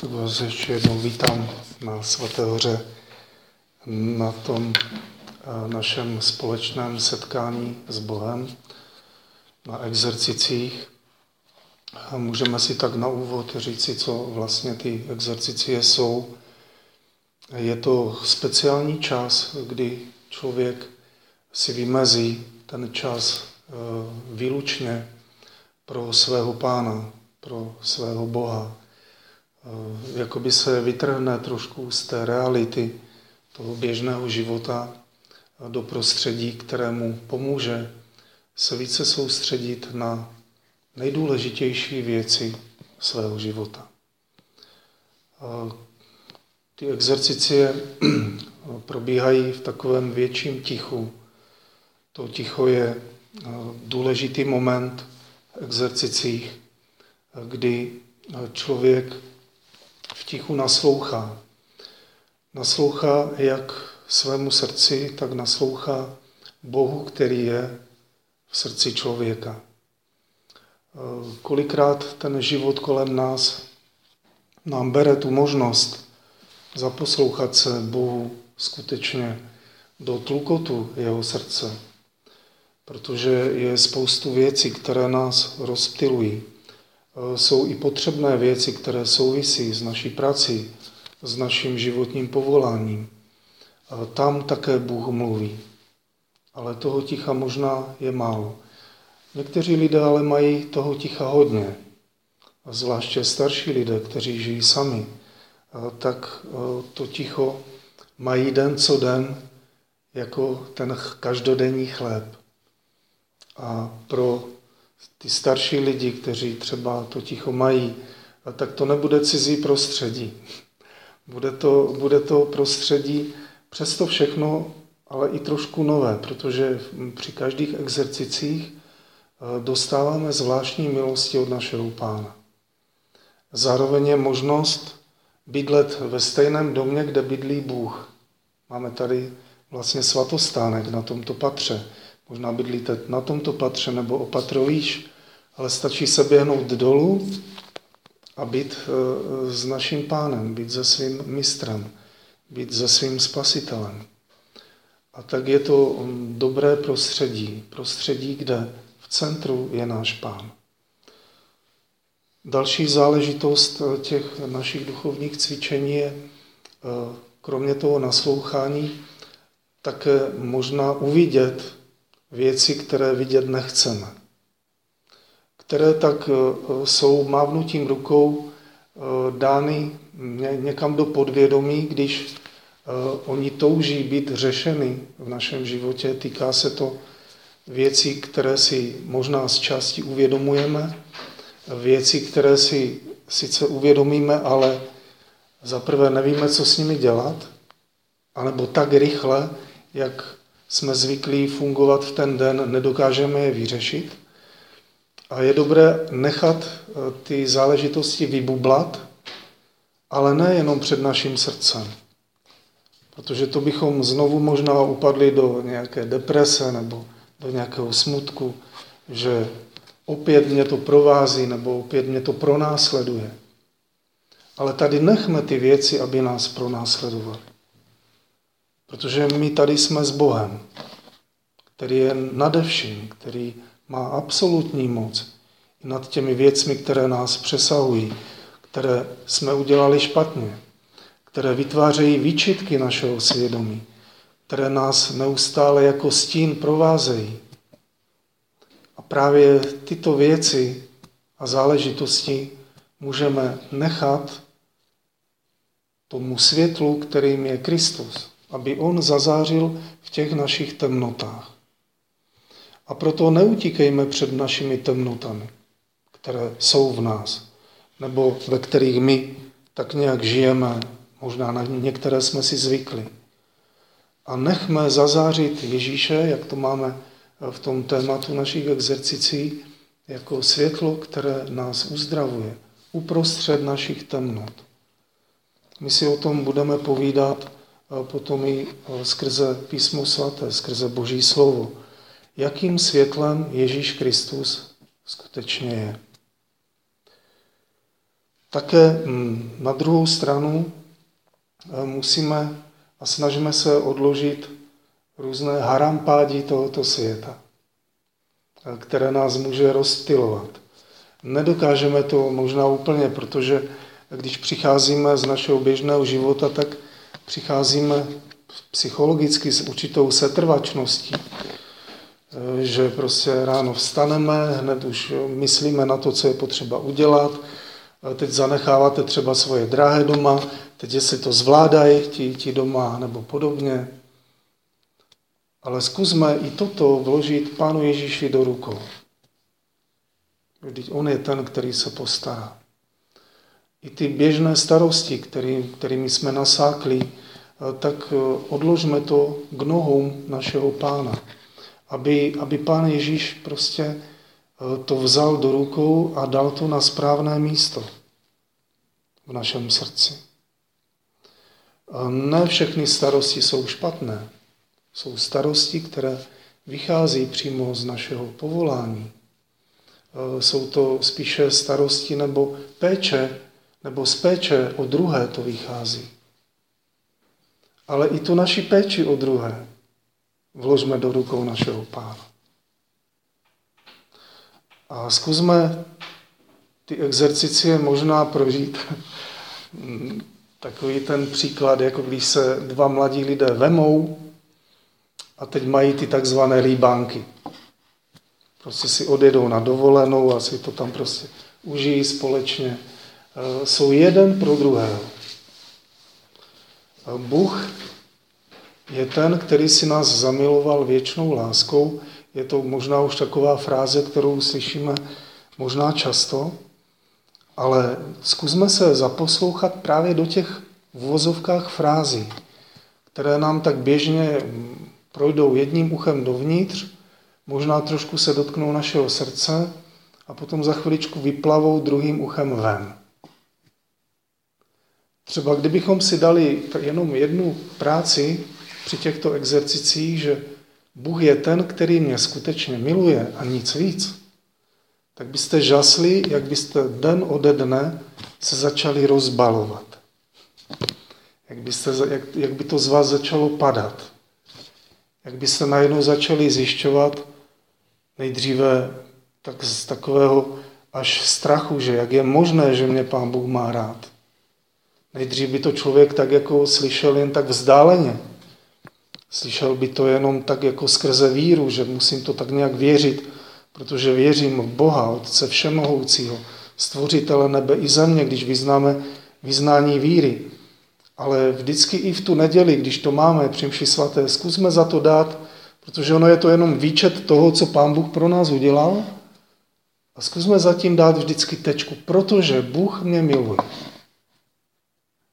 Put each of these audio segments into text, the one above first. Tak vás ještě jednou vítám na Svatéhoře, na tom našem společném setkání s Bohem, na exercicích. A můžeme si tak na úvod říci, co vlastně ty exercicie jsou. Je to speciální čas, kdy člověk si vymezí ten čas výlučně pro svého Pána, pro svého Boha. Jakoby se vytrhne trošku z té reality toho běžného života do prostředí, kterému pomůže se více soustředit na nejdůležitější věci svého života. Ty exercicie probíhají v takovém větším tichu. To ticho je důležitý moment v exercicích, kdy člověk v tichu naslouchá. Naslouchá jak svému srdci, tak naslouchá Bohu, který je v srdci člověka. Kolikrát ten život kolem nás nám bere tu možnost zaposlouchat se Bohu skutečně do tlukotu jeho srdce, protože je spoustu věcí, které nás rozptylují. Jsou i potřebné věci, které souvisí s naší prací, s naším životním povoláním. Tam také Bůh mluví, ale toho ticha možná je málo. Někteří lidé ale mají toho ticha hodně, zvláště starší lidé, kteří žijí sami, tak to ticho mají den co den jako ten každodenní chléb. A pro ty starší lidi, kteří třeba to ticho mají, tak to nebude cizí prostředí. Bude to prostředí přesto všechno, ale i trošku nové, protože při každých exercicích dostáváme zvláštní milosti od našeho Pána. Zároveň je možnost bydlet ve stejném domě, kde bydlí Bůh. Máme tady vlastně svatostánek na tomto patře. Možná bydlíte na tomto patře nebo o patro výš, ale stačí se běhnout dolů a být s naším Pánem, být se svým mistrem, být se svým spasitelem. A tak je to dobré prostředí, kde v centru je náš Pán. Další záležitost těch našich duchovních cvičení je, kromě toho naslouchání, také možná uvidět věci, které vidět nechceme. Které tak jsou mávnutím rukou dány někam do podvědomí, když oni touží být řešeny v našem životě. Týká se to věcí, které si možná z části uvědomujeme, věci, které si sice uvědomíme, ale zaprvé nevíme, co s nimi dělat, anebo tak rychle, jak jsme zvyklí fungovat v ten den, nedokážeme je vyřešit. A je dobré nechat ty záležitosti vybublat, ale ne jenom před naším srdcem. Protože to bychom znovu možná upadli do nějaké deprese nebo do nějakého smutku, že opět mě to provází nebo opět mě to pronásleduje. Ale tady nechme ty věci, aby nás pronásledovaly. Protože my tady jsme s Bohem, který je nade vším, který má absolutní moc nad těmi věcmi, které nás přesahují, které jsme udělali špatně, které vytvářejí výčitky našeho svědomí, které nás neustále jako stín provázejí. A právě tyto věci a záležitosti můžeme nechat tomu světlu, kterým je Kristus, aby on zazářil v těch našich temnotách. A proto neutíkejme před našimi temnotami, které jsou v nás, nebo ve kterých my tak nějak žijeme, možná na některé jsme si zvykli. A nechme zazářit Ježíše, jak to máme v tom tématu našich exercicí, jako světlo, které nás uzdravuje uprostřed našich temnot. My si o tom budeme povídat potom i skrze Písmo svaté, skrze Boží slovo. Jakým světlem Ježíš Kristus skutečně je. Také na druhou stranu musíme a snažíme se odložit různé harampádí tohoto světa, které nás může rozptylovat. Nedokážeme to možná úplně, protože když přicházíme z našeho běžného života, tak přicházíme psychologicky s určitou setrvačností, že prostě ráno vstaneme, hned už myslíme na to, co je potřeba udělat, teď zanecháváte třeba svoje drahé doma, teď jestli to zvládají ti doma nebo podobně. Ale zkusme i toto vložit Pánu Ježíši do rukou. Vždyť on je ten, který se postará. I ty běžné starosti, kterými jsme nasákli, tak odložme to k nohům našeho Pána. Aby Pán Ježíš prostě to vzal do rukou a dal to na správné místo v našem srdci. Ne všechny starosti jsou špatné. Jsou starosti, které vychází přímo z našeho povolání. Jsou to spíše starosti nebo péče, nebo z péče o druhé to vychází. Ale i tu naši péči o druhé vložme do rukou našeho Pána. A zkusme ty exercicie možná prožít takový ten příklad, jako když se dva mladí lidé vemou a teď mají ty takzvané líbánky. Prostě si odjedou na dovolenou a si to tam prostě užijí společně. Jsou jeden pro druhého. Bůh je ten, který si nás zamiloval věčnou láskou. Je to možná už taková fráze, kterou slyšíme možná často, ale zkusme se zaposlouchat právě do těch v uvozovkách frází, které nám tak běžně projdou jedním uchem dovnitř, možná trošku se dotknou našeho srdce a potom za chviličku vyplavou druhým uchem ven. Třeba kdybychom si dali jenom jednu práci při těchto exercicích, že Bůh je ten, který mě skutečně miluje a nic víc, tak byste žasli, jak byste den ode dne se začali rozbalovat. Jak by to z vás začalo padat. Jak byste najednou začali zjišťovat nejdříve tak z takového až strachu, že jak je možné, že mě Pán Bůh má rád. Nejdřív by to člověk tak jako slyšel jen tak vzdáleně. Slyšel by to jenom tak jako skrze víru, že musím to tak nějak věřit, protože věřím v Boha, Otce Všemohoucího, Stvořitele nebe i země, když vyznáme vyznání víry. Ale vždycky i v tu neděli, když to máme při mši svaté, zkusme za to dát, protože ono je to jenom výčet toho, co Pán Bůh pro nás udělal, a zkusme zatím dát vždycky tečku, protože Bůh mě miluje.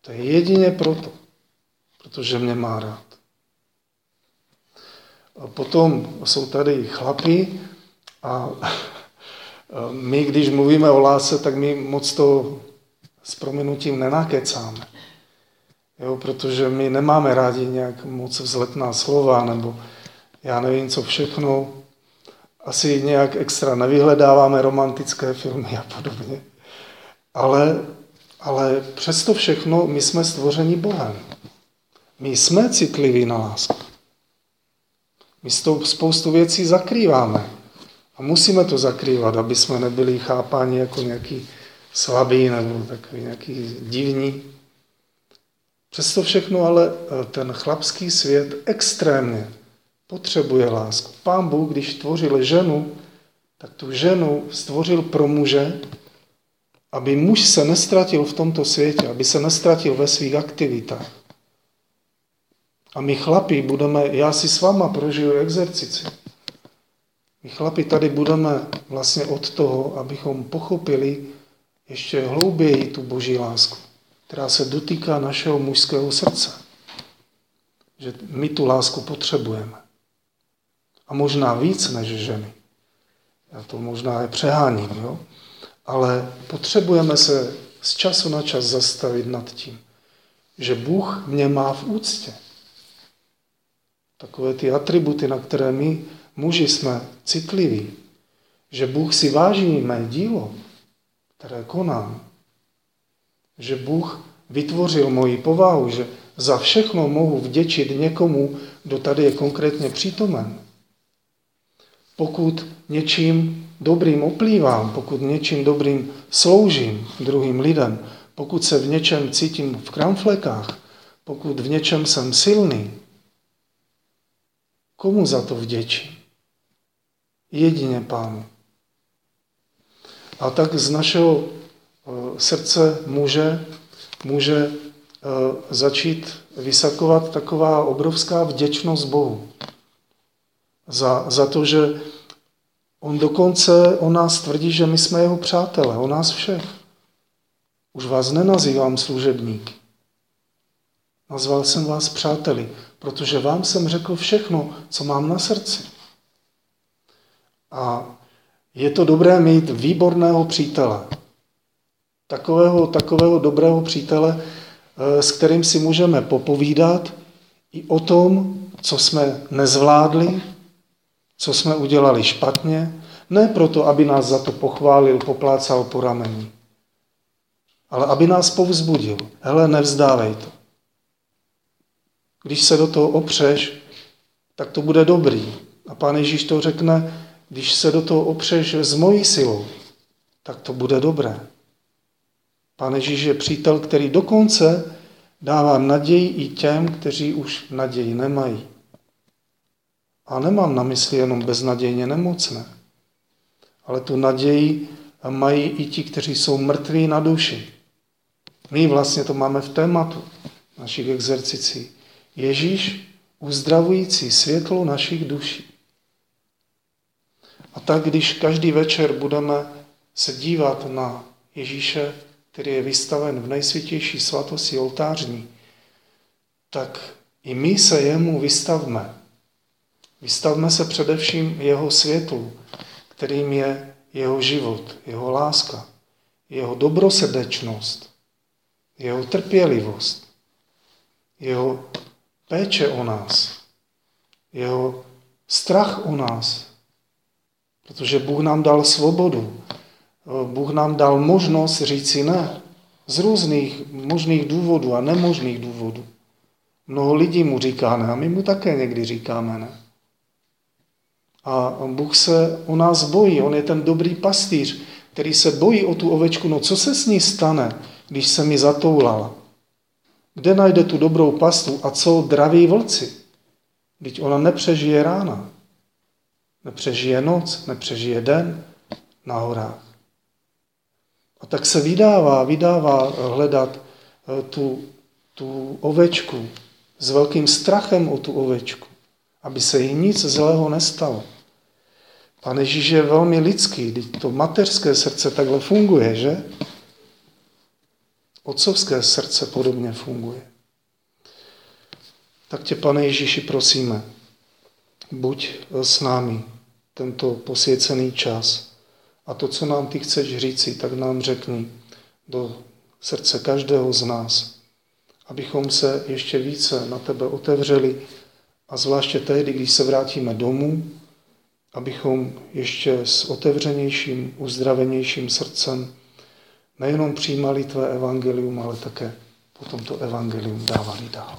To je jedině proto, protože mě má rád. A potom jsou tady chlapi a my, když mluvíme o lásce, tak my moc to s prominutím nenakecáme. Jo, protože my nemáme rádi nějak moc vzletná slova nebo já nevím co všechno. Asi nějak extra nevyhledáváme romantické filmy a podobně. Ale přesto všechno my jsme stvořeni Bohem. My jsme citliví na lásku. My s tou spoustu věcí zakrýváme. A musíme to zakrývat, aby jsme nebyli chápáni jako nějaký slabý nebo takový nějaký divní. Přesto všechno ale ten chlapský svět extrémně potřebuje lásku. Pán Bůh, když stvořil ženu, tak tu ženu stvořil pro muže, aby muž se neztratil v tomto světě, aby se neztratil ve svých aktivitách. A my chlapi budeme, já si s váma prožiju exercici. My chlapi tady budeme vlastně od toho, abychom pochopili ještě hlouběji tu boží lásku, která se dotýká našeho mužského srdce. Že my tu lásku potřebujeme. A možná víc než ženy. Já to možná je přeháním, jo? Ale potřebujeme se z času na čas zastavit nad tím, že Bůh mě má v úctě. Takové ty atributy, na které my muži jsme citliví, že Bůh si váží mé dílo, které konám, že Bůh vytvořil moji povahu, že za všechno mohu vděčit někomu, kdo tady je konkrétně přítomen. Pokud něčím dobrým oplývám, pokud něčím dobrým sloužím druhým lidem, pokud se v něčem cítím v kramflekách, pokud v něčem jsem silný, komu za to vděčím? Jedině Pánu. A tak z našeho srdce může začít vysakovat taková obrovská vděčnost Bohu. Za to, že on dokonce o nás tvrdí, že my jsme jeho přátelé, o nás všech. Už vás nenazývám služebníky. Nazval jsem vás přáteli, protože vám jsem řekl všechno, co mám na srdci. A je to dobré mít výborného přítele. Takového dobrého přítele, s kterým si můžeme popovídat i o tom, co jsme nezvládli, co jsme udělali špatně, ne proto, aby nás za to pochválil, poplácal po rameni, ale aby nás povzbudil. Hele, nevzdávej to. Když se do toho opřeš, tak to bude dobrý. A Pán Ježíš to řekne, když se do toho opřeš s mojí silou, tak to bude dobré. Pán Ježíš je přítel, který dokonce dává naději i těm, kteří už naději nemají. A nemám na mysli jenom beznadějně nemocné, ale tu naději mají i ti, kteří jsou mrtví na duši. My vlastně to máme v tématu našich exercicí. Ježíš uzdravující světlo našich duší. A tak, když každý večer budeme se dívat na Ježíše, který je vystaven v nejsvětější svatosti oltářní, tak i my se jemu vystavme. Vystavme se především jeho světlu, kterým je jeho život, jeho láska, jeho dobrosrdečnost, jeho trpělivost, jeho péče o nás, jeho strach o nás, protože Bůh nám dal svobodu, Bůh nám dal možnost říci ne z různých možných důvodů a nemožných důvodů. Mnoho lidí mu říká ne a my mu také někdy říkáme ne. A Bůh se o nás bojí, on je ten dobrý pastýř, který se bojí o tu ovečku, no co se s ní stane, když se mi zatoulala? Kde najde tu dobrou pastu a co draví vlci? Vždyť ona nepřežije rána, nepřežije noc, nepřežije den na horách. A tak se vydává hledat tu ovečku s velkým strachem o tu ovečku, aby se jí nic zlého nestalo. Pán Ježíš je velmi lidský, to mateřské srdce takhle funguje, že? Otcovské srdce podobně funguje. Tak tě, Pane Ježíši, prosíme, buď s námi tento posvěcený čas a to, co nám ty chceš říci, tak nám řekni do srdce každého z nás, abychom se ještě více na tebe otevřeli a zvláště tehdy, když se vrátíme domů, abychom ještě s otevřenějším, uzdravenějším srdcem nejenom přijímali tvé evangelium, ale také potom to evangelium dávali dál.